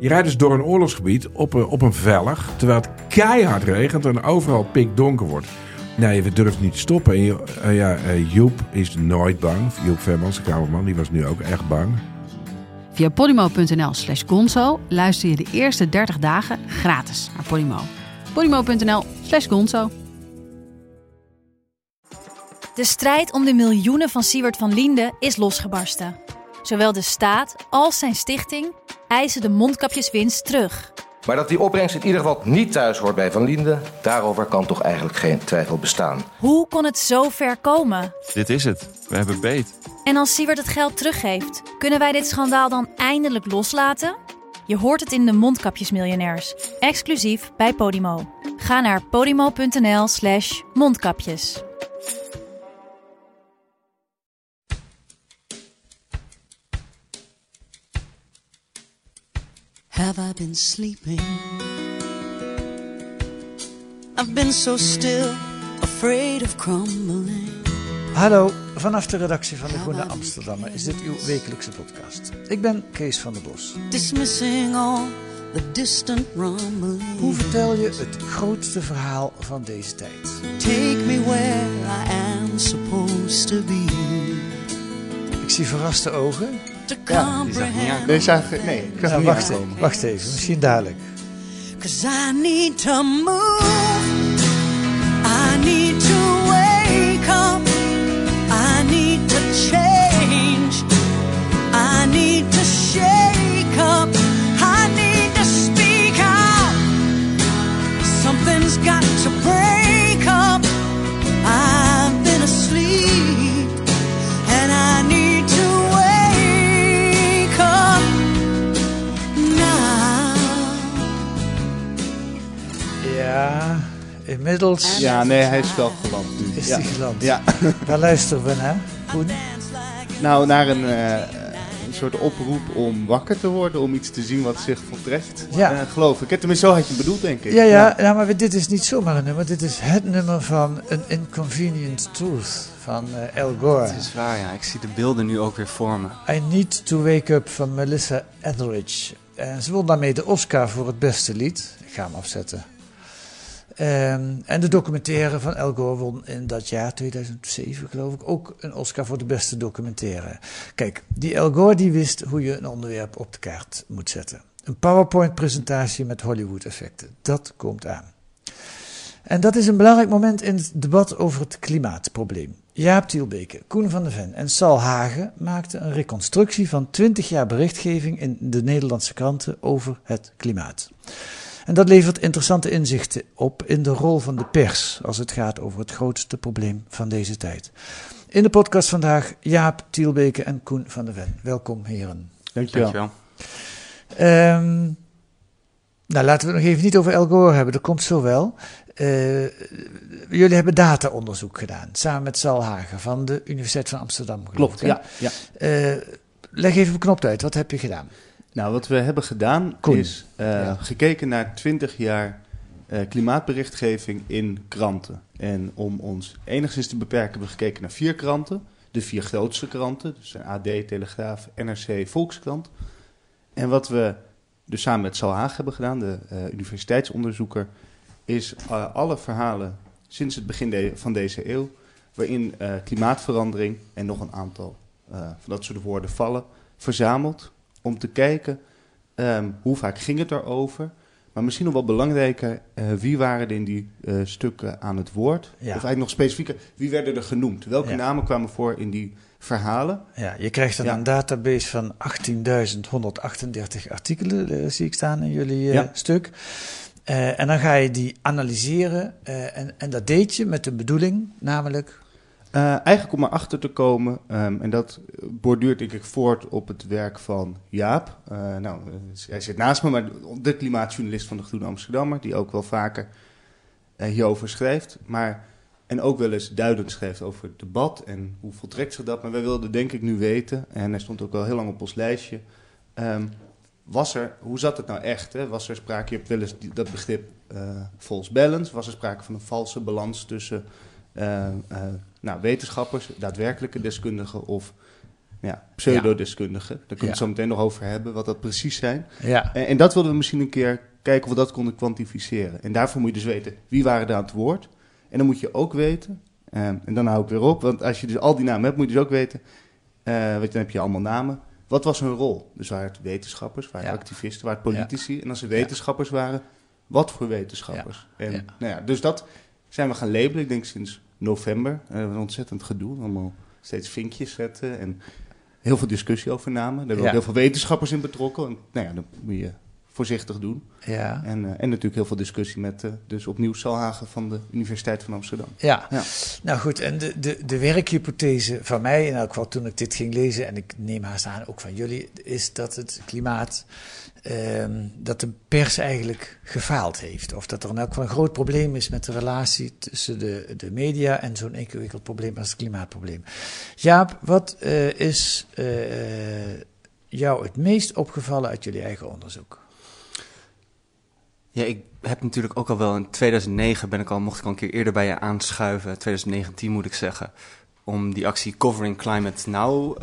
Je rijdt dus door een oorlogsgebied op een vellig, terwijl het keihard regent en overal pikdonker wordt. Nee, we durven niet te stoppen. En Joep is nooit bang. Joep Venmans, de kamerman, die was nu ook echt bang. Via podimo.nl/gonzo luister je de eerste 30 dagen gratis naar Podimo. podimo.nl/gonzo. De strijd om de miljoenen van Sywert van Lienden is losgebarsten. Zowel de staat als zijn stichting eisen de mondkapjeswinst terug. Maar dat die opbrengst in ieder geval niet thuis hoort bij Van Lienden, daarover kan toch eigenlijk geen twijfel bestaan. Hoe kon het zo ver komen? Dit is het. We hebben beet. En als Sywert het geld teruggeeft, kunnen wij dit schandaal dan eindelijk loslaten? Je hoort het in de Mondkapjesmiljonairs, exclusief bij Podimo. Ga naar podimo.nl/mondkapjes. Have I been sleeping? I've been so still, afraid of crumbling. Hallo, vanaf de redactie van de Groene Amsterdammer is dit uw wekelijkse podcast. Ik ben Kees van den Bosch. Dismissing all the distant rumblings. Hoe vertel je het grootste verhaal van deze tijd? Take me where I am supposed to be. Ik zie verraste ogen. Ja, die zag niet aan. Nee, ik kan niet aankomen. Wacht even, misschien dadelijk. Cause I need to move. I need to wake up. I need to change. I need to shake up. I need to speak out. Something's got to break up. I've been asleep. And I need to wake up now. Ja, inmiddels... Ja, nee, hij is wel geland nu. Is hij geland? Ja. Waar luisteren we naar? Goed. Nou, naar een soort oproep om wakker te worden, om iets te zien wat zich voltrekt. Ja. Geloof ik. Tenminste, zo had je het bedoeld, denk ik. Ja, maar dit is niet zomaar een nummer. Dit is het nummer van An Inconvenient Truth van Al Gore. Dat is waar, ja. Ik zie de beelden nu ook weer voor me. I Need to Wake Up van Melissa Etheridge. Ze won daarmee de Oscar voor het beste lied. Ik ga hem afzetten. En de documentaire van Al Gore won in dat jaar, 2007 geloof ik, ook een Oscar voor de beste documentaire. Kijk, die Al Gore die wist hoe je een onderwerp op de kaart moet zetten. Een PowerPoint-presentatie met Hollywood-effecten, dat komt aan. En dat is een belangrijk moment in het debat over het klimaatprobleem. Jaap Tielbeke, Coen van de Ven en Sal Hagen maakten een reconstructie van 20 jaar berichtgeving in de Nederlandse kranten over het klimaat. En dat levert interessante inzichten op in de rol van de pers als het gaat over het grootste probleem van deze tijd. In de podcast vandaag Jaap Tielbeke en Coen van de Ven. Welkom heren. Dankjewel. Nou, laten we het nog even niet over Al Gore hebben, dat komt zo wel. Jullie hebben dataonderzoek gedaan, samen met Sal Hagen van de Universiteit van Amsterdam. Klopt, ja. Leg even beknopt uit, wat heb je gedaan? Nou, wat we hebben gedaan is gekeken naar 20 jaar klimaatberichtgeving in kranten. En om ons enigszins te beperken hebben we gekeken naar 4 kranten. De 4 grootste kranten, dus AD, Telegraaf, NRC, Volkskrant. En wat we dus samen met Sal Hagen hebben gedaan, de universiteitsonderzoeker, is alle verhalen sinds het begin van deze eeuw, waarin klimaatverandering en nog een aantal van dat soort woorden vallen, verzameld. Om te kijken hoe vaak ging het daarover. Maar misschien nog wel belangrijker, wie waren er in die stukken aan het woord? Ja. Of eigenlijk nog specifieker, wie werden er genoemd? Welke namen kwamen voor in die verhalen? Ja, je krijgt dan een database van 18.138 artikelen, zie ik staan in jullie stuk. En dan ga je die analyseren. En dat deed je met de bedoeling, namelijk... Eigenlijk om erachter te komen, en dat borduurt denk ik voort op het werk van Jaap. Nou, hij zit naast me, maar de klimaatjournalist van de Groene Amsterdammer, die ook wel vaker hierover schrijft. En ook wel eens duidend schrijft over het debat en hoe voltrekt zich dat. Maar wij wilden denk ik nu weten, en hij stond ook al heel lang op ons lijstje, hoe zat het nou echt? Hè? Was er sprake, je hebt wel eens dat begrip false balance, was er sprake van een valse balans tussen... wetenschappers, daadwerkelijke deskundigen of Ja, pseudodeskundigen. Daar kunnen we het zo meteen nog over hebben, wat dat precies zijn. Ja. En dat wilden we misschien een keer kijken of we dat konden kwantificeren. En daarvoor moet je dus weten, wie waren daar aan het woord? En dan moet je ook weten, en dan hou ik weer op, want als je dus al die namen hebt, moet je dus ook weten, want dan heb je allemaal namen. Wat was hun rol? Dus waren het wetenschappers, waren het activisten, waren het politici? Ja. En als ze wetenschappers waren, wat voor wetenschappers? Ja. En, ja. Nou ja, dus dat zijn we gaan labelen, ik denk sinds november. Een ontzettend gedoe, allemaal steeds vinkjes zetten en heel veel discussie over namen. Daar hebben we ook heel veel wetenschappers in betrokken. En, nou ja, dat moet je voorzichtig doen. Ja. En natuurlijk heel veel discussie met dus opnieuw Sal Hagen van de Universiteit van Amsterdam. Ja, ja. Nou goed, en de werkhypothese van mij, in elk geval toen ik dit ging lezen, en ik neem haast aan ook van jullie, is dat het klimaat, dat de pers eigenlijk gefaald heeft. Of dat er in elk geval een groot probleem is met de relatie tussen de media en zo'n ingewikkeld probleem als het klimaatprobleem. Jaap, wat is jou het meest opgevallen uit jullie eigen onderzoek? Ja, ik heb natuurlijk ook al wel in 2009 mocht ik al een keer eerder bij je aanschuiven, 2019 moet ik zeggen, om die actie Covering Climate Now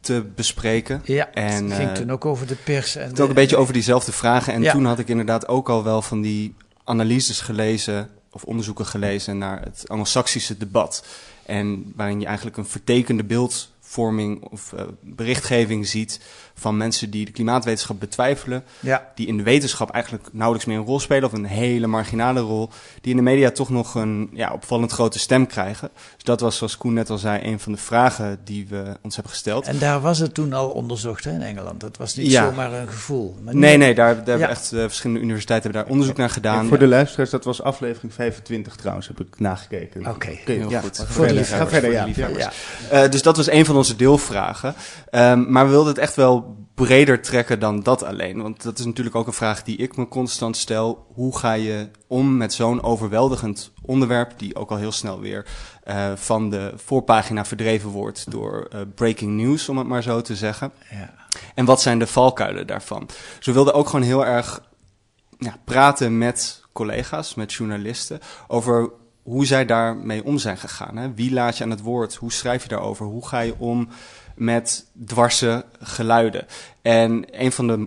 te bespreken. Ja, en het ging toen ook over de pers. En ook een beetje over diezelfde vragen. En toen had ik inderdaad ook al wel van die analyses gelezen, of onderzoeken gelezen naar het Anglo-Saxische debat. En waarin je eigenlijk een vertekende beeldvorming of berichtgeving ziet van mensen die de klimaatwetenschap betwijfelen, die in de wetenschap eigenlijk nauwelijks meer een rol spelen of een hele marginale rol, die in de media toch nog een opvallend grote stem krijgen. Dus dat was, zoals Koen net al zei, een van de vragen die we ons hebben gesteld. En daar was het toen al onderzocht, hè, in Engeland. Dat was niet zomaar een gevoel. Maar nee, daar hebben echt verschillende universiteiten hebben daar onderzoek naar gedaan. En voor de luisteraars, dat was aflevering 25 trouwens, heb ik nagekeken. Oké, heel goed. Voor de liefhebbers. Dus dat was een van onze deelvragen. Maar we wilden het echt wel breder trekken dan dat alleen. Want dat is natuurlijk ook een vraag die ik me constant stel. Hoe ga je om met zo'n overweldigend onderwerp, die ook al heel snel weer van de voorpagina verdreven wordt door breaking news, om het maar zo te zeggen. Ja. En wat zijn de valkuilen daarvan? Dus we wilden ook gewoon heel erg praten met collega's, met journalisten, over hoe zij daarmee om zijn gegaan. Hè? Wie laat je aan het woord? Hoe schrijf je daarover? Hoe ga je om met dwarse geluiden? En een van de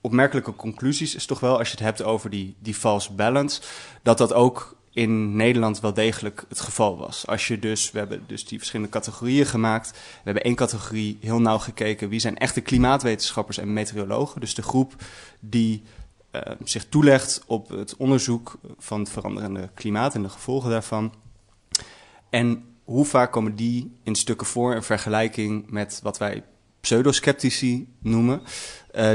opmerkelijke conclusies is toch wel, als je het hebt over die false balance, dat ook in Nederland wel degelijk het geval was. We hebben dus die verschillende categorieën gemaakt. We hebben één categorie heel nauw gekeken. Wie zijn echte klimaatwetenschappers en meteorologen? Dus de groep die zich toelegt op het onderzoek van het veranderende klimaat en de gevolgen daarvan. En hoe vaak komen die in stukken voor in vergelijking met wat wij pseudosceptici noemen,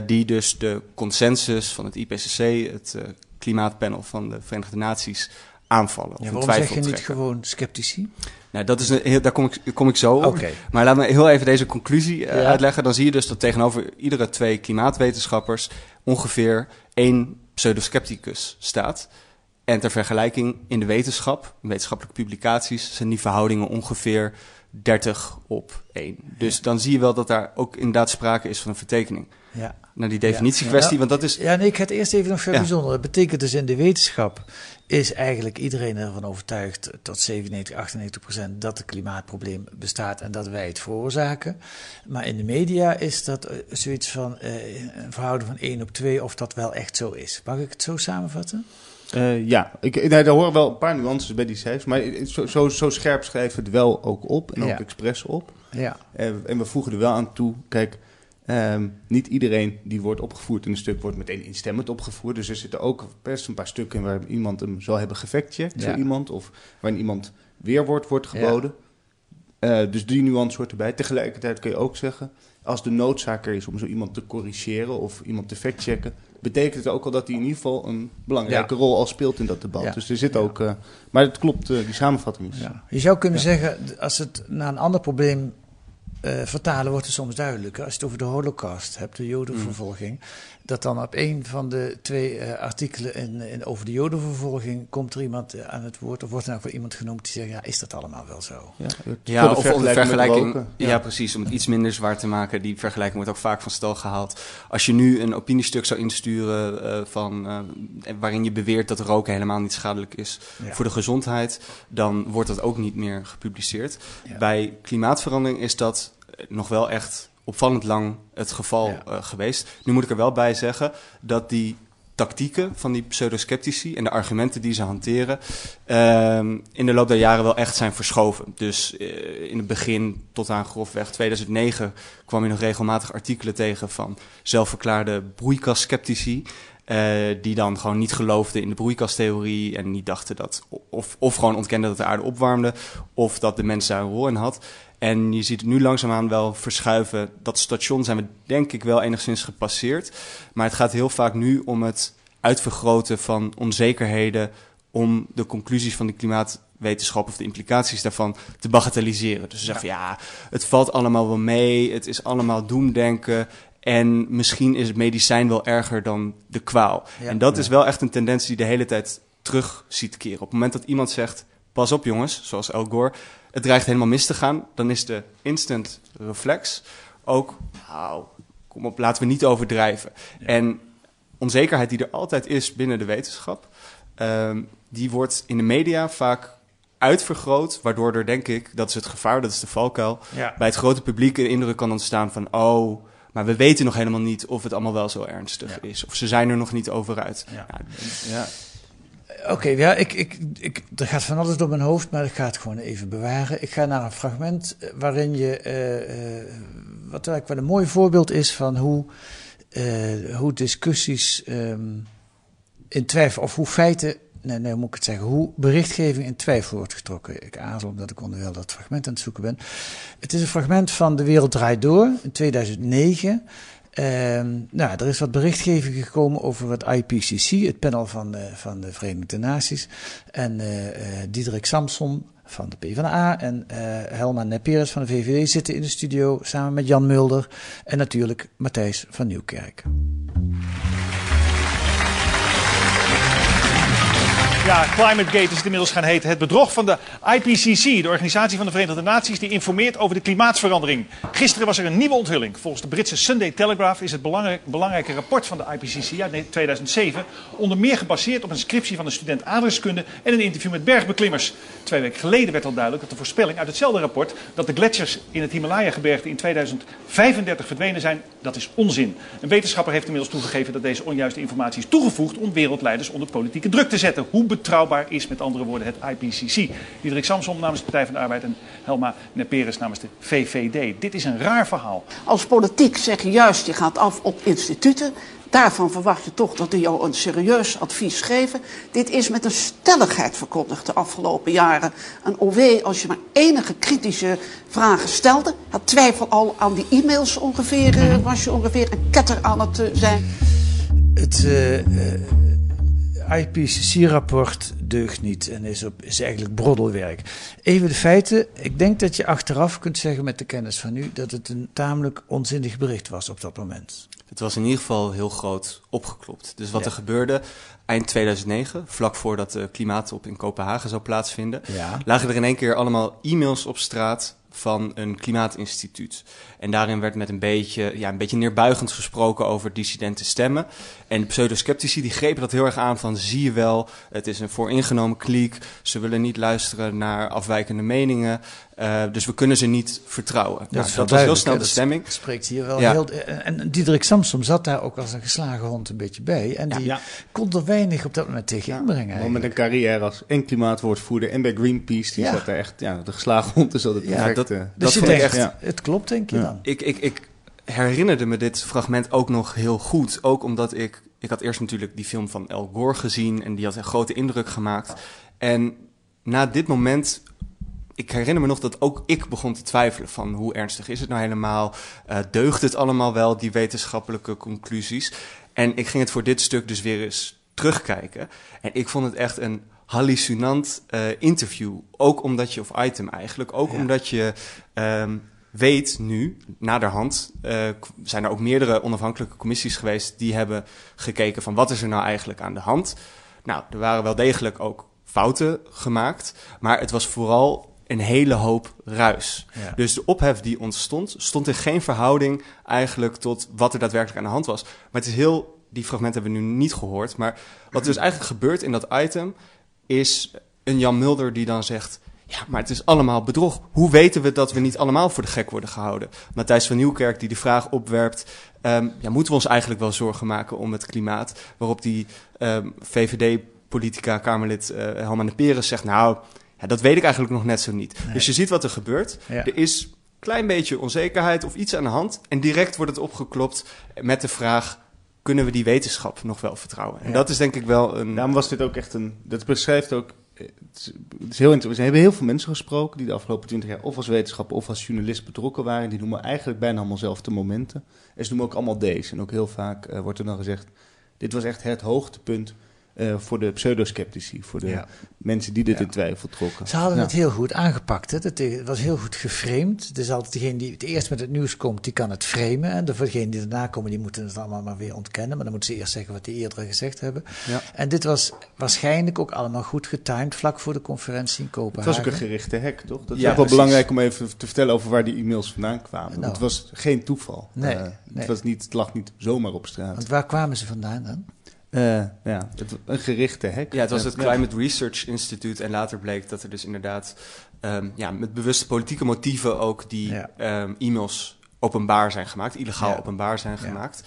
die dus de consensus van het IPCC, het klimaatpanel van de Verenigde Naties, aanvallen. Ja, waarom zeg je niet gewoon sceptici? Nou, dat is daar kom ik zo op. Okay. Maar laat me heel even deze conclusie uitleggen. Dan zie je dus dat tegenover iedere twee klimaatwetenschappers ongeveer één pseudoscepticus staat. En ter vergelijking in de wetenschap, wetenschappelijke publicaties, zijn die verhoudingen ongeveer 30-op-1. Dus dan zie je wel dat daar ook inderdaad sprake is van een vertekening. Ja. Naar die definitiekwestie, want dat is... Ja, nee, ik ga het eerst even nog veel bijzonder. Dat betekent dus in de wetenschap is eigenlijk iedereen ervan overtuigd tot 97-98% dat het klimaatprobleem bestaat en dat wij het veroorzaken. Maar in de media is dat zoiets van een verhouding van 1 op 2 of dat wel echt zo is. Mag ik het zo samenvatten? Daar horen wel een paar nuances bij die cijfers, maar zo scherp schrijven we het wel ook op en ook expres op. Ja. En we voegen er wel aan toe, kijk, niet iedereen die wordt opgevoerd in een stuk wordt meteen instemmend opgevoerd. Dus er zitten ook best een paar stukken in waar iemand hem zal hebben gefactcheckt, zo iemand, of waarin iemand weerwoord wordt geboden. Ja. Dus die nuance hoort erbij. Tegelijkertijd kun je ook zeggen, als de noodzaak er is om zo iemand te corrigeren of iemand te factchecken, betekent het ook al dat hij in ieder geval een belangrijke rol al speelt in dat debat. Ja. Dus er zit ook... maar het klopt, die samenvatting is... Ja. Je zou kunnen zeggen, als het naar een ander probleem vertalen, wordt het soms duidelijker. Als je het over de Holocaust hebt, de Jodenvervolging, dat dan op een van de twee artikelen over de Jodenvervolging komt er iemand aan het woord, of wordt er nou voor iemand genoemd die zegt, is dat allemaal wel zo? Ja, of om de vergelijking... Ja, precies, om het iets minder zwaar te maken. Die vergelijking wordt ook vaak van stal gehaald. Als je nu een opiniestuk zou insturen waarin je beweert dat roken helemaal niet schadelijk is voor de gezondheid, dan wordt dat ook niet meer gepubliceerd. Ja. Bij klimaatverandering is dat nog wel echt opvallend lang het geval geweest. Nu moet ik er wel bij zeggen dat die tactieken van die pseudosceptici en de argumenten die ze hanteren in de loop der jaren wel echt zijn verschoven. Dus in het begin tot aan grofweg 2009 kwam je nog regelmatig artikelen tegen van zelfverklaarde broeikasceptici. Die dan gewoon niet geloofden in de broeikastheorie en niet dachten dat, of gewoon ontkenden dat de aarde opwarmde, of dat de mens daar een rol in had. En je ziet het nu langzaamaan wel verschuiven. Dat station zijn we denk ik wel enigszins gepasseerd. Maar het gaat heel vaak nu om het uitvergroten van onzekerheden om de conclusies van de klimaatwetenschap of de implicaties daarvan te bagatelliseren. Dus ze zeggen van ja, het valt allemaal wel mee, het is allemaal doemdenken. En misschien is het medicijn wel erger dan de kwaal. Ja, en dat is wel echt een tendens die de hele tijd terug ziet keren. Op het moment dat iemand zegt, pas op jongens, zoals Al Gore, het dreigt helemaal mis te gaan, dan is de instant reflex ook, nou, kom op, laten we niet overdrijven. Ja. En onzekerheid die er altijd is binnen de wetenschap, die wordt in de media vaak uitvergroot, waardoor er denk ik, dat is het gevaar, dat is de valkuil, bij het grote publiek een indruk kan ontstaan van, oh, maar we weten nog helemaal niet of het allemaal wel zo ernstig is. Of ze zijn er nog niet over uit. Ja. Ja. Oké, ja, ik, er gaat van alles door mijn hoofd, maar ik ga het gewoon even bewaren. Ik ga naar een fragment waarin je, wat eigenlijk wel een mooi voorbeeld is van hoe discussies in twijfel, of hoe feiten, nee, moet ik het zeggen, hoe berichtgeving in twijfel wordt getrokken. Ik aarzel omdat ik onderwijl dat fragment aan het zoeken ben. Het is een fragment van De Wereld Draait Door in 2009. Er is wat berichtgeving gekomen over het IPCC, het panel van de Verenigde Naties. En Diederik Samsom van de PvdA en Helma Nepérus van de VVD zitten in de studio samen met Jan Mulder en natuurlijk Matthijs van Nieuwkerk. Ja, ClimateGate is het inmiddels gaan heten. Het bedrog van de IPCC, de organisatie van de Verenigde Naties, die informeert over de klimaatverandering. Gisteren was er een nieuwe onthulling. Volgens de Britse Sunday Telegraph is het belangrijke rapport van de IPCC uit 2007... onder meer gebaseerd op een scriptie van een student aardrijkskunde en een interview met bergbeklimmers. 2 weken geleden werd al duidelijk dat de voorspelling uit hetzelfde rapport, dat de gletsjers in het Himalaya-gebergte in 2035 verdwenen zijn, dat is onzin. Een wetenschapper heeft inmiddels toegegeven dat deze onjuiste informatie is toegevoegd om wereldleiders onder politieke druk te zetten. Hoe betrouwbaar is met andere woorden het IPCC. Diederik Samsom namens de Partij van de Arbeid en Helma Nepérus namens de VVD. Dit is een raar verhaal. Als politiek zeg je juist, je gaat af op instituten. Daarvan verwacht je toch dat die jou een serieus advies geven. Dit is met een stelligheid verkondigd de afgelopen jaren. En owee, als je maar enige kritische vragen stelde, had twijfel al aan die e-mails ongeveer, was je ongeveer een ketter aan het zijn. Het IPCC-rapport deugt niet en is eigenlijk broddelwerk. Even de feiten. Ik denk dat je achteraf kunt zeggen met de kennis van nu dat het een tamelijk onzinnig bericht was op dat moment. Het was in ieder geval heel groot opgeklopt. Dus wat er gebeurde eind 2009, vlak voordat de klimaattop in Kopenhagen zou plaatsvinden, lagen er in één keer allemaal e-mails op straat van een klimaatinstituut. En daarin werd met een beetje neerbuigend gesproken over dissidente stemmen. En de pseudosceptici die grepen dat heel erg aan van, zie je wel, het is een vooringenomen kliek, ze willen niet luisteren naar afwijkende meningen, dus we kunnen ze niet vertrouwen. Dat was heel snel de stemming. Dat spreekt hier wel heel... En Diederik Samsom zat daar ook als een geslagen hond een beetje bij. En die kon er weinig op dat moment tegen inbrengen. Maar met een carrière als en klimaatwoordvoerder en bij Greenpeace, die zat er echt... Ja, de geslagen hond is altijd perfect. Dus dat echt, het klopt, denk je dan? Ik herinnerde me dit fragment ook nog heel goed. Ook omdat ik had eerst natuurlijk die film van Al Gore gezien en die had een grote indruk gemaakt. En na dit moment, ik herinner me nog dat ook ik begon te twijfelen van hoe ernstig is het nou helemaal? Deugt het allemaal wel, die wetenschappelijke conclusies? En ik ging het voor dit stuk dus weer eens terugkijken. En ik vond het echt een hallucinant interview, ook omdat je, of item eigenlijk, ook omdat je weet nu, naderhand, zijn er ook meerdere onafhankelijke commissies geweest die hebben gekeken van wat is er nou eigenlijk aan de hand. Nou, er waren wel degelijk ook fouten gemaakt, maar het was vooral een hele hoop ruis. Ja. Dus de ophef die ontstond, stond in geen verhouding eigenlijk tot wat er daadwerkelijk aan de hand was. Maar het is heel, die fragmenten hebben we nu niet gehoord, maar wat er dus eigenlijk gebeurt in dat item is een Jan Mulder die dan zegt, Ja, maar het is allemaal bedrog. Hoe weten we dat we niet allemaal voor de gek worden gehouden? Matthijs van Nieuwkerk die de vraag opwerpt, moeten we ons eigenlijk wel zorgen maken om het klimaat? Waarop die VVD-politica, Kamerlid Helma Nepérus zegt, nou, ja, dat weet ik eigenlijk nog net zo niet. Nee. Dus je ziet wat er gebeurt. Ja. Er is een klein beetje onzekerheid of iets aan de hand. En direct wordt het opgeklopt met de vraag, kunnen we die wetenschap nog wel vertrouwen? En ja, dat is denk ik wel een... Daarom was dit ook echt een... Dat beschrijft ook... Het is heel interessant. We hebben heel veel mensen gesproken die de afgelopen 20 jaar of als wetenschapper of als journalist betrokken waren. Die noemen eigenlijk bijna allemaal zelf de momenten. En ze noemen ook allemaal deze. En ook heel vaak wordt er dan gezegd, dit was echt het hoogtepunt voor de pseudosceptici. Voor de mensen die dit in twijfel trokken. Ze hadden het heel goed aangepakt. Hè? Het was heel goed geframed. Het is altijd degene die het eerst met het nieuws komt, die kan het framen. En degene die daarna komen, die moeten het allemaal maar weer ontkennen. Maar dan moeten ze eerst zeggen wat die eerder gezegd hebben. Ja. En dit was waarschijnlijk ook allemaal goed getimed, vlak voor de conferentie in Kopenhagen. Het was ook een gerichte hack, toch? Dat is ook wel belangrijk om even te vertellen over waar die e-mails vandaan kwamen. Nou, het was geen toeval. Nee, het lag niet zomaar op straat. Want waar kwamen ze vandaan dan? Een gerichte hack. Ja, het was het Climate Research Institute. En later bleek dat er dus inderdaad met bewuste politieke motieven ook die e-mails openbaar zijn gemaakt. Illegaal openbaar zijn gemaakt.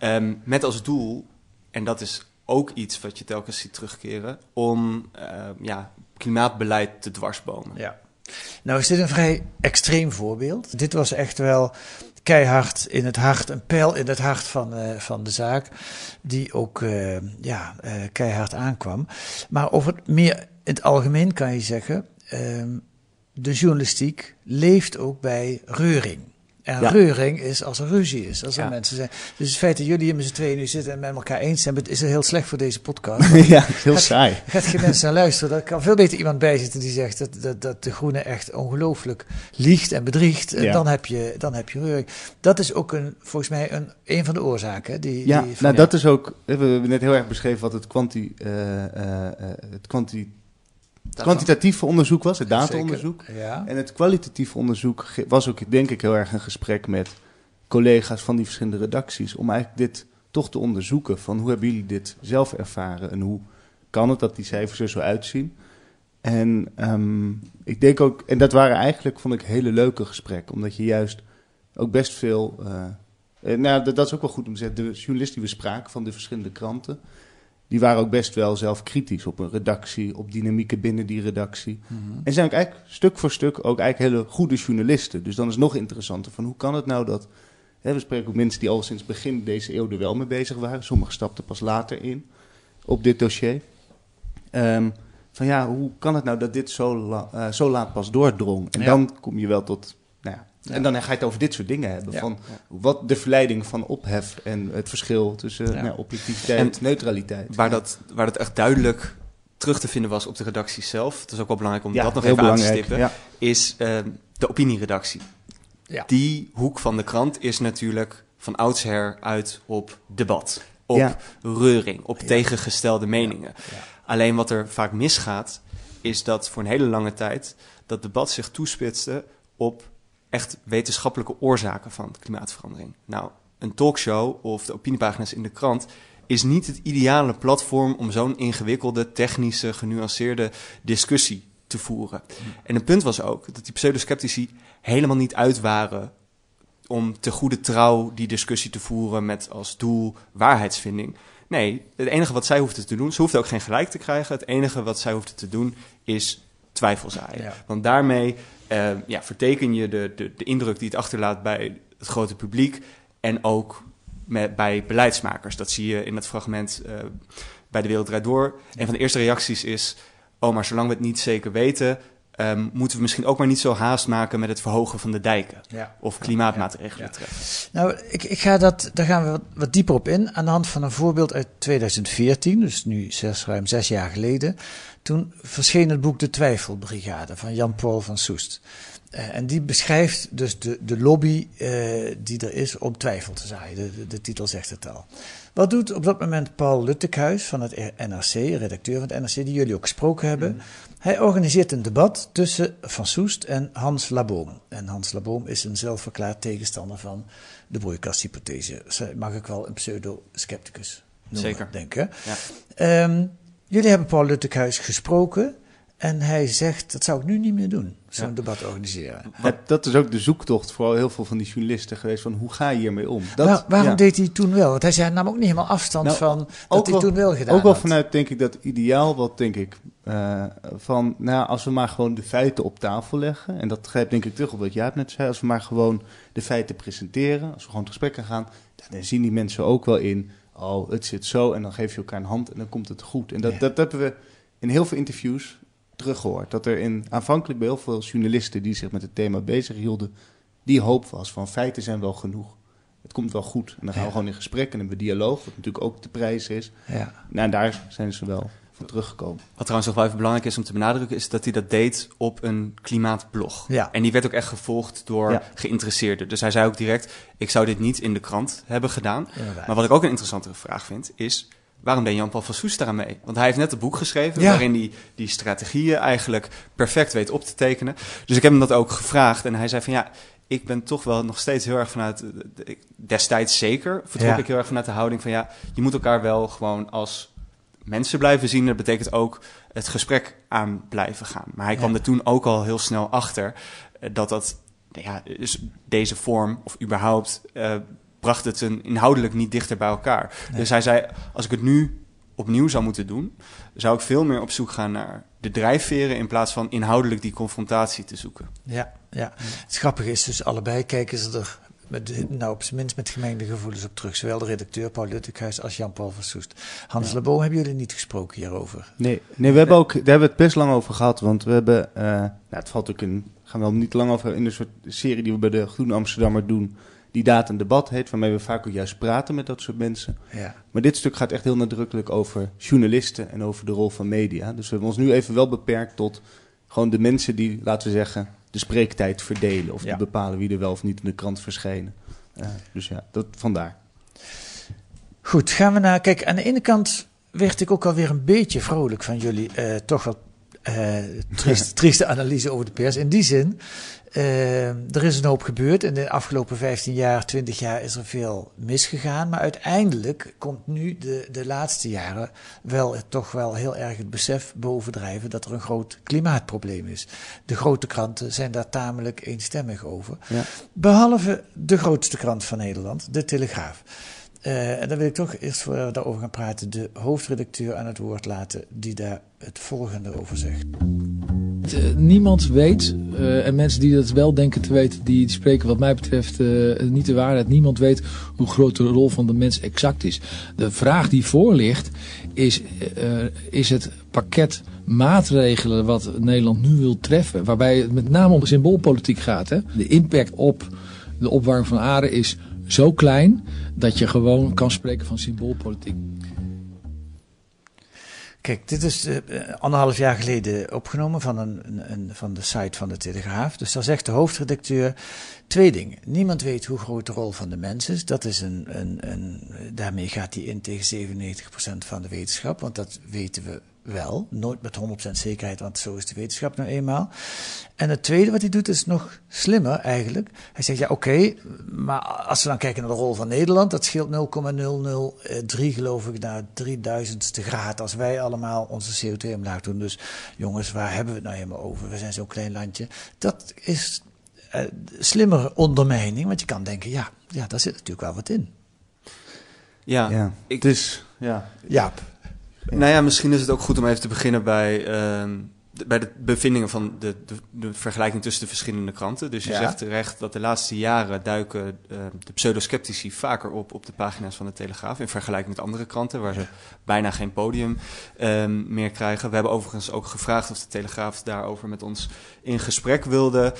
Ja. Met als doel, en dat is ook iets wat je telkens ziet terugkeren, om klimaatbeleid te dwarsbomen. Ja. Nou is dit een vrij extreem voorbeeld. Dit was echt wel keihard in het hart, een pijl in het hart van de zaak, die ook keihard aankwam. Maar over het meer in het algemeen kan je zeggen, de journalistiek leeft ook bij reuring. En reuring is als er ruzie is, als er mensen zijn. Dus het feit dat jullie hier met z'n tweeën nu zitten en met elkaar eens zijn, is heel slecht voor deze podcast. Ja, heel saai. Gaat geen mensen naar luisteren. Daar kan veel beter iemand bij zitten die zegt dat de Groene echt ongelooflijk liegt en bedriegt. Ja. En dan heb je reuring. Dat is ook volgens mij een van de oorzaken. Dat is ook, we hebben net heel erg beschreven wat het kwantitatieve onderzoek was, het dataonderzoek. Ja. En het kwalitatieve onderzoek was ook, denk ik, heel erg een gesprek met collega's van die verschillende redacties. Om eigenlijk dit toch te onderzoeken. Van hoe hebben jullie dit zelf ervaren? En hoe kan het dat die cijfers er zo uitzien? En ik denk ook, en dat waren eigenlijk, vond ik, hele leuke gesprekken. Omdat je juist ook best veel... dat is ook wel goed om te zeggen. De journalisten die we spraken van de verschillende kranten, die waren ook best wel zelf kritisch op een redactie, op dynamieken binnen die redactie. Mm-hmm. En zijn ook eigenlijk stuk voor stuk ook eigenlijk hele goede journalisten. Dus dan is het nog interessanter van hoe kan het nou dat... Hè, we spreken ook mensen die al sinds begin deze eeuw er wel mee bezig waren. Sommigen stapten pas later in op dit dossier. Hoe kan het nou dat dit zo laat pas doordrong? En dan kom je wel tot... En dan ga je het over dit soort dingen hebben. Ja. Van wat de verleiding van ophef en het verschil tussen objectiviteit en neutraliteit. Waar dat echt duidelijk terug te vinden was op de redactie zelf. Het is ook wel belangrijk om dat nog even aan te stippen. Ja. Is de opinieredactie. Ja. Die hoek van de krant is natuurlijk van oudsher uit op debat. Op reuring. Op tegengestelde meningen. Ja. Ja. Alleen wat er vaak misgaat is dat voor een hele lange tijd dat debat zich toespitste op echt wetenschappelijke oorzaken van klimaatverandering. Nou, een talkshow of de opiniepagina's in de krant is niet het ideale platform om zo'n ingewikkelde, technische, genuanceerde discussie te voeren. En het punt was ook dat die pseudosceptici helemaal niet uit waren om te goede trouw die discussie te voeren met als doel waarheidsvinding. Nee, het enige wat zij hoefden te doen, ze hoefden ook geen gelijk te krijgen. Het enige wat zij hoefden te doen is twijfel zaaien. Ja. Want daarmee verteken je de indruk die het achterlaat bij het grote publiek en ook bij beleidsmakers. Dat zie je in dat fragment bij De Wereld Draait Door. Een van de eerste reacties is, maar zolang we het niet zeker weten, moeten we misschien ook maar niet zo haast maken met het verhogen van de dijken. Ja. Of klimaatmaatregelen treffen. Nou, ik ga daar gaan we wat dieper op in. Aan de hand van een voorbeeld uit 2014, dus nu ruim 6 jaar geleden. Toen verscheen het boek De Twijfelbrigade van Jan Paul van Soest. En die beschrijft dus de lobby die er is om twijfel te zaaien. De titel zegt het al. Wat doet op dat moment Paul Luttekhuis van het NRC, redacteur van het NRC, die jullie ook gesproken hebben? Mm. Hij organiseert een debat tussen Van Soest en Hans Labohm. En Hans Labohm is een zelfverklaard tegenstander van de broeikashypothese. Mag ik wel een pseudo-scepticus noemen, denk ik. Ja. Jullie hebben Paul Luttekhuis gesproken. En hij zegt, dat zou ik nu niet meer doen, zo'n debat organiseren. Maar dat is ook de zoektocht, vooral heel veel van die journalisten geweest, van hoe ga je hiermee om? Dat, waarom deed hij toen wel? Want hij zei, nam ook niet helemaal afstand van dat hij toen wel gedaan had. Ook wel vanuit, denk ik, dat ideaal wat, denk ik, van, nou, als we maar gewoon de feiten op tafel leggen, en dat grijpt denk ik terug op wat Jaap net zei, als we maar gewoon de feiten presenteren, als we gewoon het gesprek gaan, dan zien die mensen ook wel in, oh, het zit zo, en dan geef je elkaar een hand en dan komt het goed. En dat hebben we in heel veel interviews teruggehoord. Dat er aanvankelijk bij heel veel journalisten die zich met het thema bezig hielden, die hoop was van feiten zijn wel genoeg. Het komt wel goed. En dan gaan we gewoon in gesprek en dan hebben we dialoog, wat natuurlijk ook de prijs is. Ja. Nou, en daar zijn ze wel voor teruggekomen. Wat trouwens ook wel even belangrijk is om te benadrukken, is dat hij dat deed op een klimaatblog. Ja. En die werd ook echt gevolgd door geïnteresseerden. Dus hij zei ook direct, ik zou dit niet in de krant hebben gedaan. Ja, maar wat ik ook een interessante vraag vind, is, waarom deed Jan Paul van Soest daar aan mee? Want hij heeft net een boek geschreven waarin hij die strategieën eigenlijk perfect weet op te tekenen. Dus ik heb hem dat ook gevraagd. En hij zei van ja, ik ben toch wel nog steeds heel erg vanuit, destijds zeker, vertrok ik heel erg vanuit de houding van ja, je moet elkaar wel gewoon als mensen blijven zien. Dat betekent ook het gesprek aan blijven gaan. Maar hij kwam er toen ook al heel snel achter dat dus deze vorm of überhaupt bracht het inhoudelijk niet dichter bij elkaar. Nee. Dus hij zei, als ik het nu opnieuw zou moeten doen, zou ik veel meer op zoek gaan naar de drijfveren in plaats van inhoudelijk die confrontatie te zoeken. Ja. Het grappige is dus, allebei kijken ze er op zijn minst met gemengde gevoelens op terug. Zowel de redacteur Paul Luttekhuis als Jan Paul van Soest. Hans Labohm hebben jullie niet gesproken hierover? Nee, we hebben ook, daar hebben we het best lang over gehad. Want we hebben, het valt ook in, gaan we wel niet lang over, in een soort serie die we bij de Groene Amsterdammer doen, die daad en debat heet, waarmee we vaak ook juist praten met dat soort mensen. Ja. Maar dit stuk gaat echt heel nadrukkelijk over journalisten en over de rol van media. Dus we hebben ons nu even wel beperkt tot gewoon de mensen die, laten we zeggen, de spreektijd verdelen. Of die bepalen wie er wel of niet in de krant verschijnen. Dat vandaar. Goed, gaan we naar, kijk, aan de ene kant werd ik ook alweer een beetje vrolijk van jullie, toch wel trieste analyse over de pers. In die zin, er is een hoop gebeurd. In de afgelopen 15 jaar, 20 jaar is er veel misgegaan. Maar uiteindelijk komt nu de laatste jaren toch wel heel erg het besef bovendrijven dat er een groot klimaatprobleem is. De grote kranten zijn daar tamelijk eenstemmig over. Ja. Behalve de grootste krant van Nederland, de Telegraaf. En dan wil ik toch eerst voor we daarover gaan praten de hoofdredacteur aan het woord laten die daar het volgende over zegt. Niemand weet, en mensen die dat wel denken te weten, die spreken wat mij betreft niet de waarheid. Niemand weet hoe groot de rol van de mens exact is. De vraag die voor ligt is het pakket maatregelen wat Nederland nu wil treffen, waarbij het met name om de symboolpolitiek gaat. Hè? De impact op de opwarming van aarde is zo klein dat je gewoon kan spreken van symboolpolitiek. Kijk, dit is 1,5 jaar geleden opgenomen van, van de site van de Telegraaf. Dus daar zegt de hoofdredacteur twee dingen. Niemand weet hoe groot de rol van de mens is. Dat is daarmee gaat hij in tegen 97% van de wetenschap, want dat weten we wel. Nooit met 100% zekerheid, want zo is de wetenschap nou eenmaal. En het tweede wat hij doet is nog slimmer eigenlijk. Hij zegt, maar als we dan kijken naar de rol van Nederland, dat scheelt 0,003 geloof ik naar 3000ste graad als wij allemaal onze CO2 omlaag doen. Dus jongens, waar hebben we het nou helemaal over? We zijn zo'n klein landje. Dat is slimmere ondermijning, want je kan denken, ja, daar zit natuurlijk wel wat in. Ja. Jaap. Nou ja, misschien is het ook goed om even te beginnen bij de bevindingen van de vergelijking tussen de verschillende kranten. Dus je zegt terecht dat de laatste jaren duiken de pseudosceptici vaker op de pagina's van de Telegraaf in vergelijking met andere kranten, waar ze bijna geen podium meer krijgen. We hebben overigens ook gevraagd of de Telegraaf daarover met ons in gesprek wilde.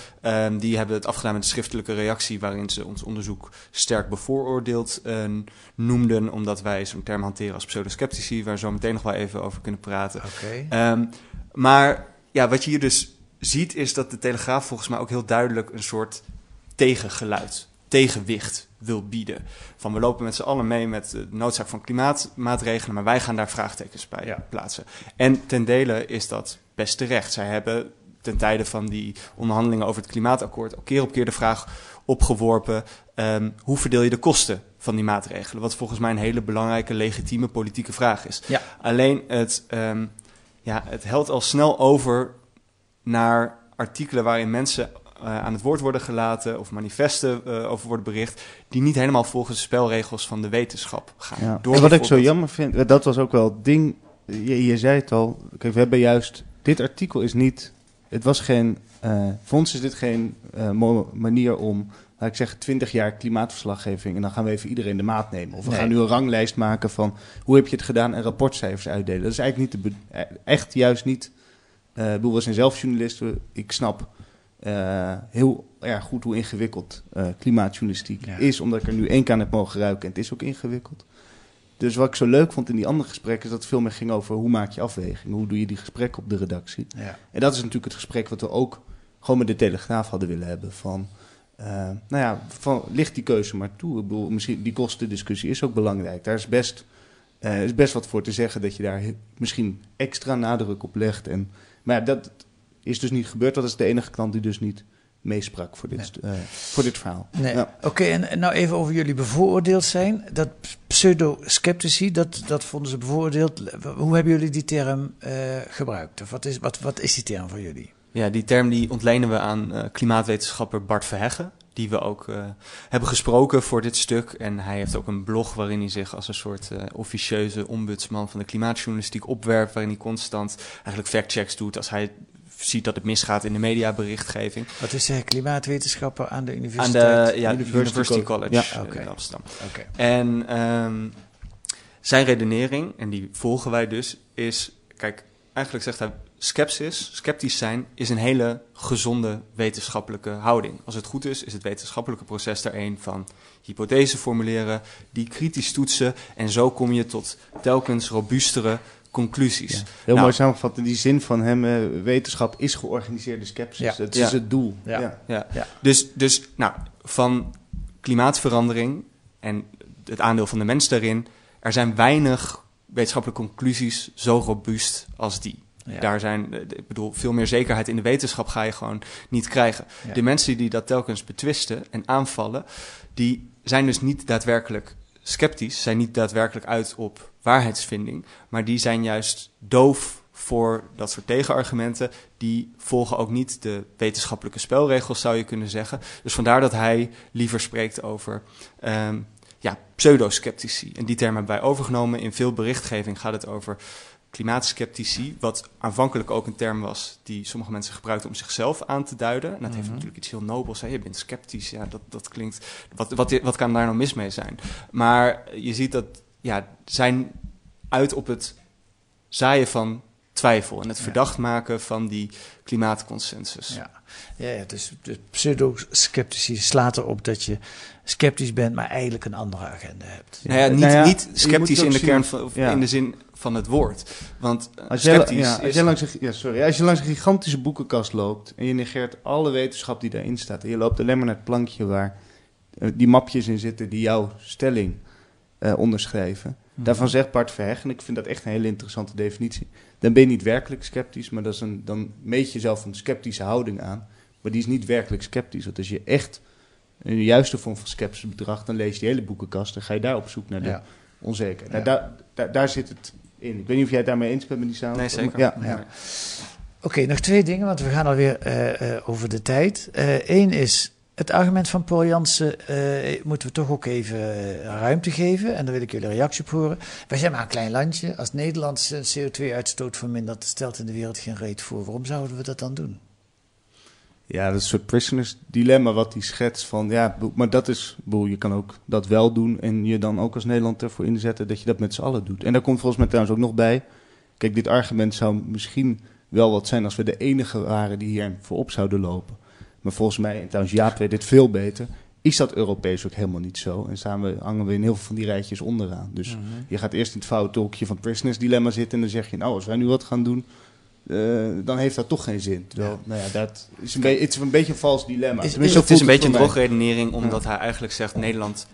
Die hebben het afgedaan met een schriftelijke reactie waarin ze ons onderzoek sterk bevooroordeeld noemden, omdat wij zo'n term hanteren als pseudosceptici, waar we zo meteen nog wel even over kunnen praten. Okay. Maar ja, wat je hier dus ziet is dat de Telegraaf volgens mij ook heel duidelijk een soort tegengeluid, tegenwicht wil bieden. Van we lopen met z'n allen mee met de noodzaak van klimaatmaatregelen, maar wij gaan daar vraagtekens bij plaatsen. En ten dele is dat best terecht. Zij hebben ten tijde van die onderhandelingen over het klimaatakkoord al keer op keer de vraag opgeworpen, hoe verdeel je de kosten van die maatregelen? Wat volgens mij een hele belangrijke, legitieme politieke vraag is. Ja. Alleen het ja, het helt al snel over naar artikelen waarin mensen aan het woord worden gelaten of manifesten over wordt bericht, die niet helemaal volgens de spelregels van de wetenschap gaan. Ja. En wat ik zo jammer vind, dat was ook wel het ding, je zei het al, kijk, we hebben juist, dit artikel is niet, het was geen, voor ons is dit geen manier om, laat ik zeggen, 20 jaar klimaatverslaggeving en dan gaan we even iedereen de maat nemen. Of we gaan nu een ranglijst maken van hoe heb je het gedaan en rapportcijfers uitdelen. Dat is eigenlijk niet echt juist niet. We zijn zelf journalisten. Ik snap heel erg goed hoe ingewikkeld klimaatjournalistiek is, omdat ik er nu 1 keer aan heb mogen ruiken en het is ook ingewikkeld. Dus wat ik zo leuk vond in die andere gesprekken is dat het veel meer ging over hoe maak je afwegingen, hoe doe je die gesprekken op de redactie. Ja. En dat is natuurlijk het gesprek wat we ook gewoon met de Telegraaf hadden willen hebben van, ligt die keuze maar toe. Ik bedoel, misschien die kostendiscussie is ook belangrijk. Daar is best wat voor te zeggen dat je daar misschien extra nadruk op legt. Maar dat is dus niet gebeurd. Dat is de enige klant die dus niet meesprak voor dit verhaal. Nee. Ja. Oké, en nou even over jullie bevooroordeeld zijn. Dat pseudo-sceptici, dat vonden ze bevooroordeeld. Hoe hebben jullie die term gebruikt? Of wat is die term voor jullie? Ja, die term die ontlenen we aan klimaatwetenschapper Bart Verheggen, die we ook hebben gesproken voor dit stuk. En hij heeft ook een blog waarin hij zich als een soort officieuze ombudsman van de klimaatjournalistiek opwerpt, waarin hij constant eigenlijk factchecks doet als hij ziet dat het misgaat in de mediaberichtgeving. Wat is hij? Klimaatwetenschapper aan de universiteit? University College Amsterdam. Okay. En zijn redenering, en die volgen wij dus, is, kijk, eigenlijk zegt hij, sceptisch zijn is een hele gezonde wetenschappelijke houding. Als het goed is het wetenschappelijke proces daar een van hypothesen formuleren, die kritisch toetsen en zo kom je tot telkens robuustere conclusies. Ja. Heel mooi samengevat in die zin van hem, wetenschap is georganiseerde sceptisch. Ja. Dat is het doel. Ja. Ja. Ja. Ja. Dus van klimaatverandering en het aandeel van de mens daarin, er zijn weinig wetenschappelijke conclusies zo robuust als die. Ja. Daar zijn, ik bedoel, veel meer zekerheid in de wetenschap ga je gewoon niet krijgen. Ja. De mensen die dat telkens betwisten en aanvallen, die zijn dus niet daadwerkelijk sceptisch, zijn niet daadwerkelijk uit op waarheidsvinding, maar die zijn juist doof voor dat soort tegenargumenten. Die volgen ook niet de wetenschappelijke spelregels, zou je kunnen zeggen. Dus vandaar dat hij liever spreekt over pseudo-sceptici. En die term hebben wij overgenomen. In veel berichtgeving gaat het over klimaatskeptici, wat aanvankelijk ook een term was die sommige mensen gebruikten om zichzelf aan te duiden. En dat heeft natuurlijk iets heel nobels. Hè? Je bent sceptisch, ja, dat klinkt. Wat kan daar nou mis mee zijn? Maar je ziet dat zijn uit op het zaaien van twijfel en het verdacht maken van die klimaatconsensus. Ja. Ja, dus de pseudo-sceptici slaat erop dat je sceptisch bent, maar eigenlijk een andere agenda hebt. Ja. Niet sceptisch in de kern van, in de zin van het woord. Want als je langs een gigantische boekenkast loopt en je negeert alle wetenschap die daarin staat en je loopt alleen maar naar het plankje waar die mapjes in zitten die jouw stelling onderschrijven. Daarvan zegt Bart Verheggen, en ik vind dat echt een hele interessante definitie, dan ben je niet werkelijk sceptisch, maar dan meet je zelf een sceptische houding aan. Maar die is niet werkelijk sceptisch. Want als je echt een juiste vorm van sceptisch bedraagt, dan lees je die hele boekenkast en ga je daar op zoek naar de onzekerheid. Ja. Nou, daar zit het in. Ik weet niet of jij het daarmee eens bent met die samen. Nee, zeker. Ja. Oké, nog 2 dingen, want we gaan alweer over de tijd. Eén is, het argument van Paul Jansen moeten we toch ook even ruimte geven. En daar wil ik jullie reactie op horen. Wij zijn maar een klein landje. Als Nederland zijn CO2-uitstoot vermindert, stelt in de wereld geen reet voor. Waarom zouden we dat dan doen? Ja, dat is een soort prisoners dilemma wat hij schetst. Maar dat is, je kan ook dat wel doen en je dan ook als Nederland ervoor inzetten dat je dat met z'n allen doet. En daar komt volgens mij trouwens ook nog bij. Kijk, dit argument zou misschien wel wat zijn als we de enige waren die hier voorop zouden lopen. Maar volgens mij, en trouwens Jaap weet dit veel beter, is dat Europees ook helemaal niet zo. En hangen we in heel veel van die rijtjes onderaan. Dus je gaat eerst in het foute hoekje van het prisoners dilemma zitten en dan zeg je, nou, als wij nu wat gaan doen, dan heeft dat toch geen zin. Terwijl, dat is een beetje een vals dilemma. Het is een beetje een drogredenering, omdat hij eigenlijk zegt,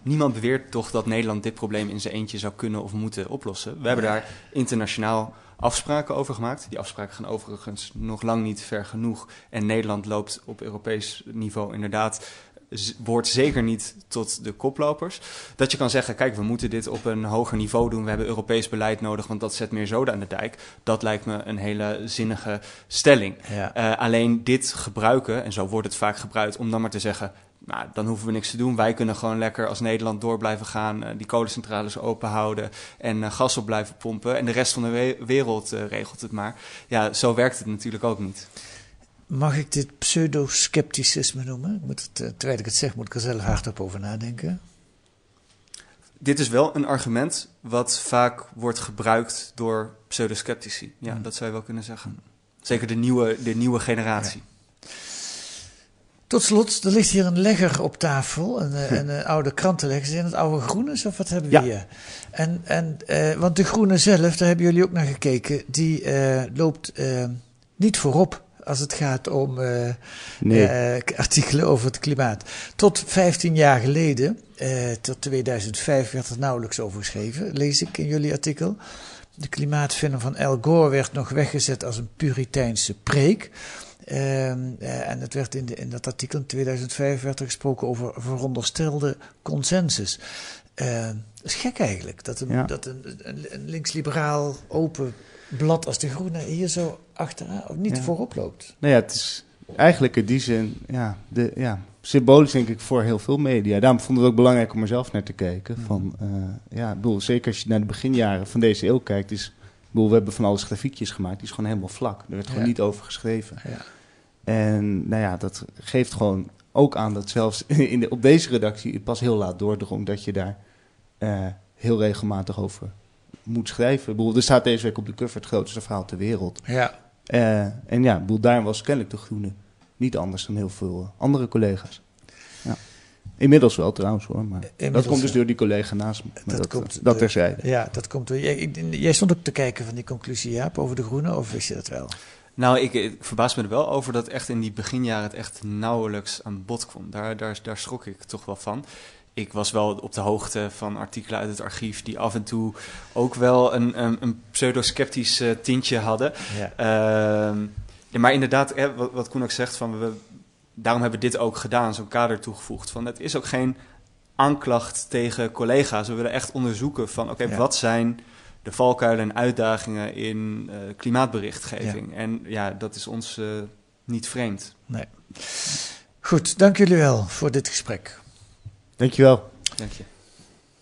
niemand beweert toch dat Nederland dit probleem in zijn eentje zou kunnen of moeten oplossen. We hebben daar internationaal afspraken over gemaakt. Die afspraken gaan overigens nog lang niet ver genoeg. En Nederland loopt op Europees niveau inderdaad behoort zeker niet tot de koplopers. Dat je kan zeggen, kijk, we moeten dit op een hoger niveau doen. We hebben Europees beleid nodig, want dat zet meer zoden aan de dijk. Dat lijkt me een hele zinnige stelling. Ja. Alleen dit gebruiken, en zo wordt het vaak gebruikt, om dan maar te zeggen, nou, dan hoeven we niks te doen. Wij kunnen gewoon lekker als Nederland door blijven gaan, die kolencentrales open houden en gas op blijven pompen. En de rest van de wereld regelt het maar. Ja, zo werkt het natuurlijk ook niet. Mag ik dit pseudo-scepticisme noemen? Terwijl ik het zeg, moet ik er zelf hardop over nadenken. Dit is wel een argument wat vaak wordt gebruikt door pseudo-sceptici. Ja, dat zou je wel kunnen zeggen. Zeker de nieuwe generatie. Ja. Tot slot, er ligt hier een legger op tafel. Een oude krantenlegger. Zijn het oude Groenes of wat hebben we hier? Want de Groene zelf, daar hebben jullie ook naar gekeken, die loopt niet voorop als het gaat om artikelen over het klimaat. Tot 15 jaar geleden, tot 2005, werd er nauwelijks over geschreven, lees ik in jullie artikel. De klimaatfilm van Al Gore werd nog weggezet als een puriteinse preek. En het werd in dat artikel in 2005 werd er gesproken over veronderstelde consensus. Dat is gek eigenlijk, dat een links-liberaal open blad als de Groene hier zo achteraan, of niet voorop loopt. Nou ja, het is eigenlijk in die zin, symbolisch denk ik voor heel veel media. Daarom vond het ook belangrijk om er zelf naar te kijken. Zeker als je naar de beginjaren van deze eeuw kijkt, we hebben van alles grafiekjes gemaakt, die is gewoon helemaal vlak. Er werd gewoon niet over geschreven. Ja. En nou ja, dat geeft gewoon ook aan dat zelfs op deze redactie het pas heel laat doordrong dat je daar heel regelmatig over moet schrijven. Er staat deze week op de cover het grootste verhaal ter wereld. Ja. Daar was kennelijk de Groene niet anders dan heel veel andere collega's. Ja. Inmiddels wel trouwens hoor, maar dat komt dus door die collega naast me. Dat terzijde. Ja, dat komt door. Jij stond ook te kijken van die conclusie, Jaap, over de Groene, of wist je dat wel? Nou, ik verbaas me er wel over dat echt in die beginjaren het echt nauwelijks aan bod kwam. Daar schrok ik toch wel van. Ik was wel op de hoogte van artikelen uit het archief die af en toe ook wel een pseudo-sceptisch tintje hadden. Ja. Maar inderdaad, wat Koen ook zegt, daarom hebben we dit ook gedaan, zo'n kader toegevoegd. Het is ook geen aanklacht tegen collega's. We willen echt onderzoeken van wat zijn de valkuilen en uitdagingen in klimaatberichtgeving. Ja. En ja, dat is ons niet vreemd. Nee. Goed, dank jullie wel voor dit gesprek. Dankjewel. Dank je.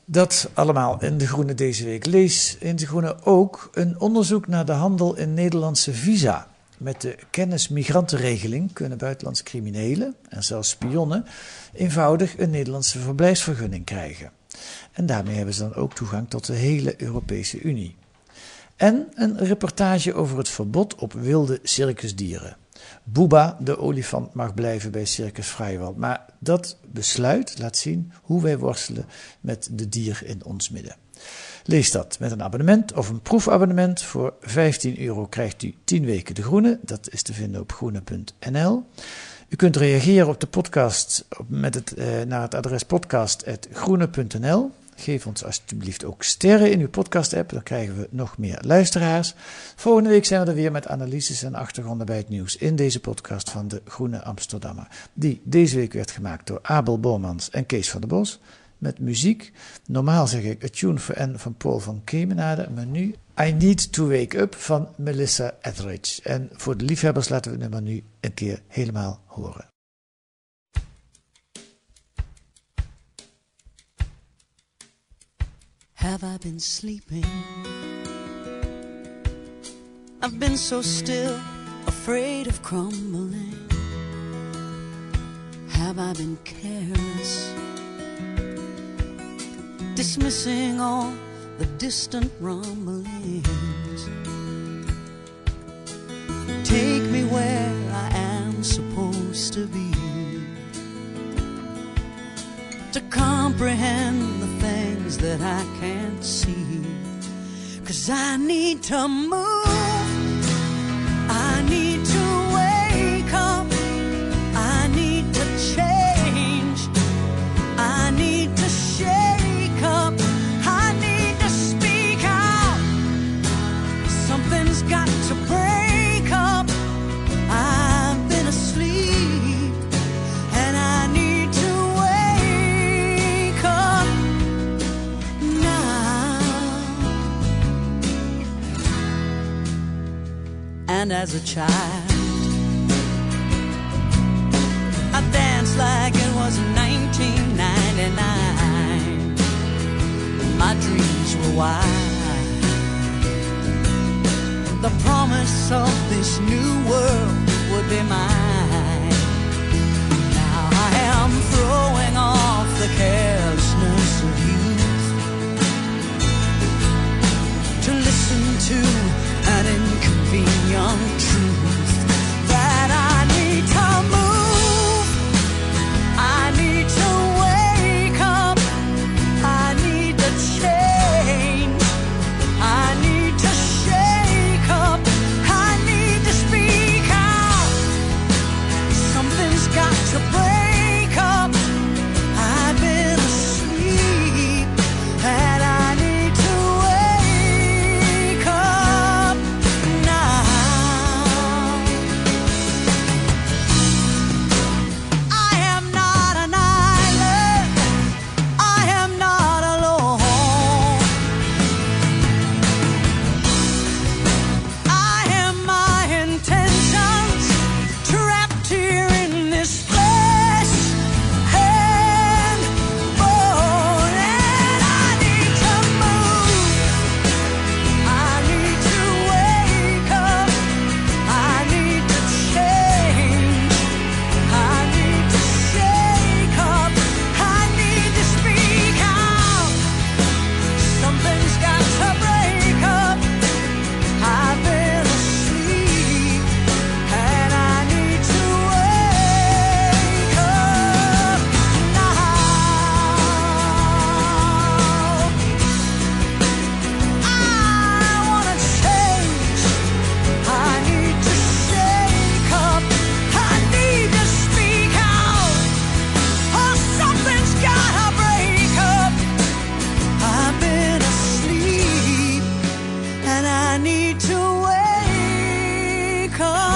Dat allemaal in De Groene deze week. Lees in De Groene ook een onderzoek naar de handel in Nederlandse visa. Met de kennismigrantenregeling kunnen buitenlandse criminelen en zelfs spionnen eenvoudig een Nederlandse verblijfsvergunning krijgen. En daarmee hebben ze dan ook toegang tot de hele Europese Unie. En een reportage over het verbod op wilde circusdieren. Booba, de olifant, mag blijven bij Circus Vrijwald. Maar dat besluit laat zien hoe wij worstelen met de dier in ons midden. Lees dat met een abonnement of een proefabonnement. Voor €15 krijgt u 10 weken De Groene. Dat is te vinden op groene.nl. U kunt reageren op de podcast naar het adres podcast@groene.nl. Geef ons alsjeblieft ook sterren in uw podcast-app, dan krijgen we nog meer luisteraars. Volgende week zijn we er weer met analyses en achtergronden bij het nieuws in deze podcast van de Groene Amsterdammer. Die deze week werd gemaakt door Abel Bormans en Kees van den Bosch. Met muziek, normaal zeg ik A Tune for N van Paul van Kemenade, maar nu I Need to Wake Up van Melissa Etheridge. En voor de liefhebbers laten we het nummer nu een keer helemaal horen. Have I been sleeping? I've been so still, afraid of crumbling. Have I been careless, dismissing all the distant rumblings? Take me where I am supposed to be, to comprehend the things that I can't see. 'Cause I need to move, I need to wake up, I need to change, I need to shake up, I need to speak out. Something's got to break up. I've been asleep and I need to and as a child. I danced like it was 1999. My dreams were wild. The promise of this new world would be mine. Now I am throwing off the carelessness of youth to listen to an inconvenient truth that I need to move. I need to wake up. I need to change. I need to shake up. I need to speak out. Something's got to break up. I've been asleep and I need to wake up now. I am not an island. I am not alone. I am my intentions trapped here in this flesh and bone, and I need to move. I need to wake up. I need to change. I need to shake up. I need to speak out. Something's got to break up. I've been asleep and I need to wake up now. I wanna change. I need to shake up. I need to speak out. Oh, something's gotta break up. I've been asleep and I need to wake up.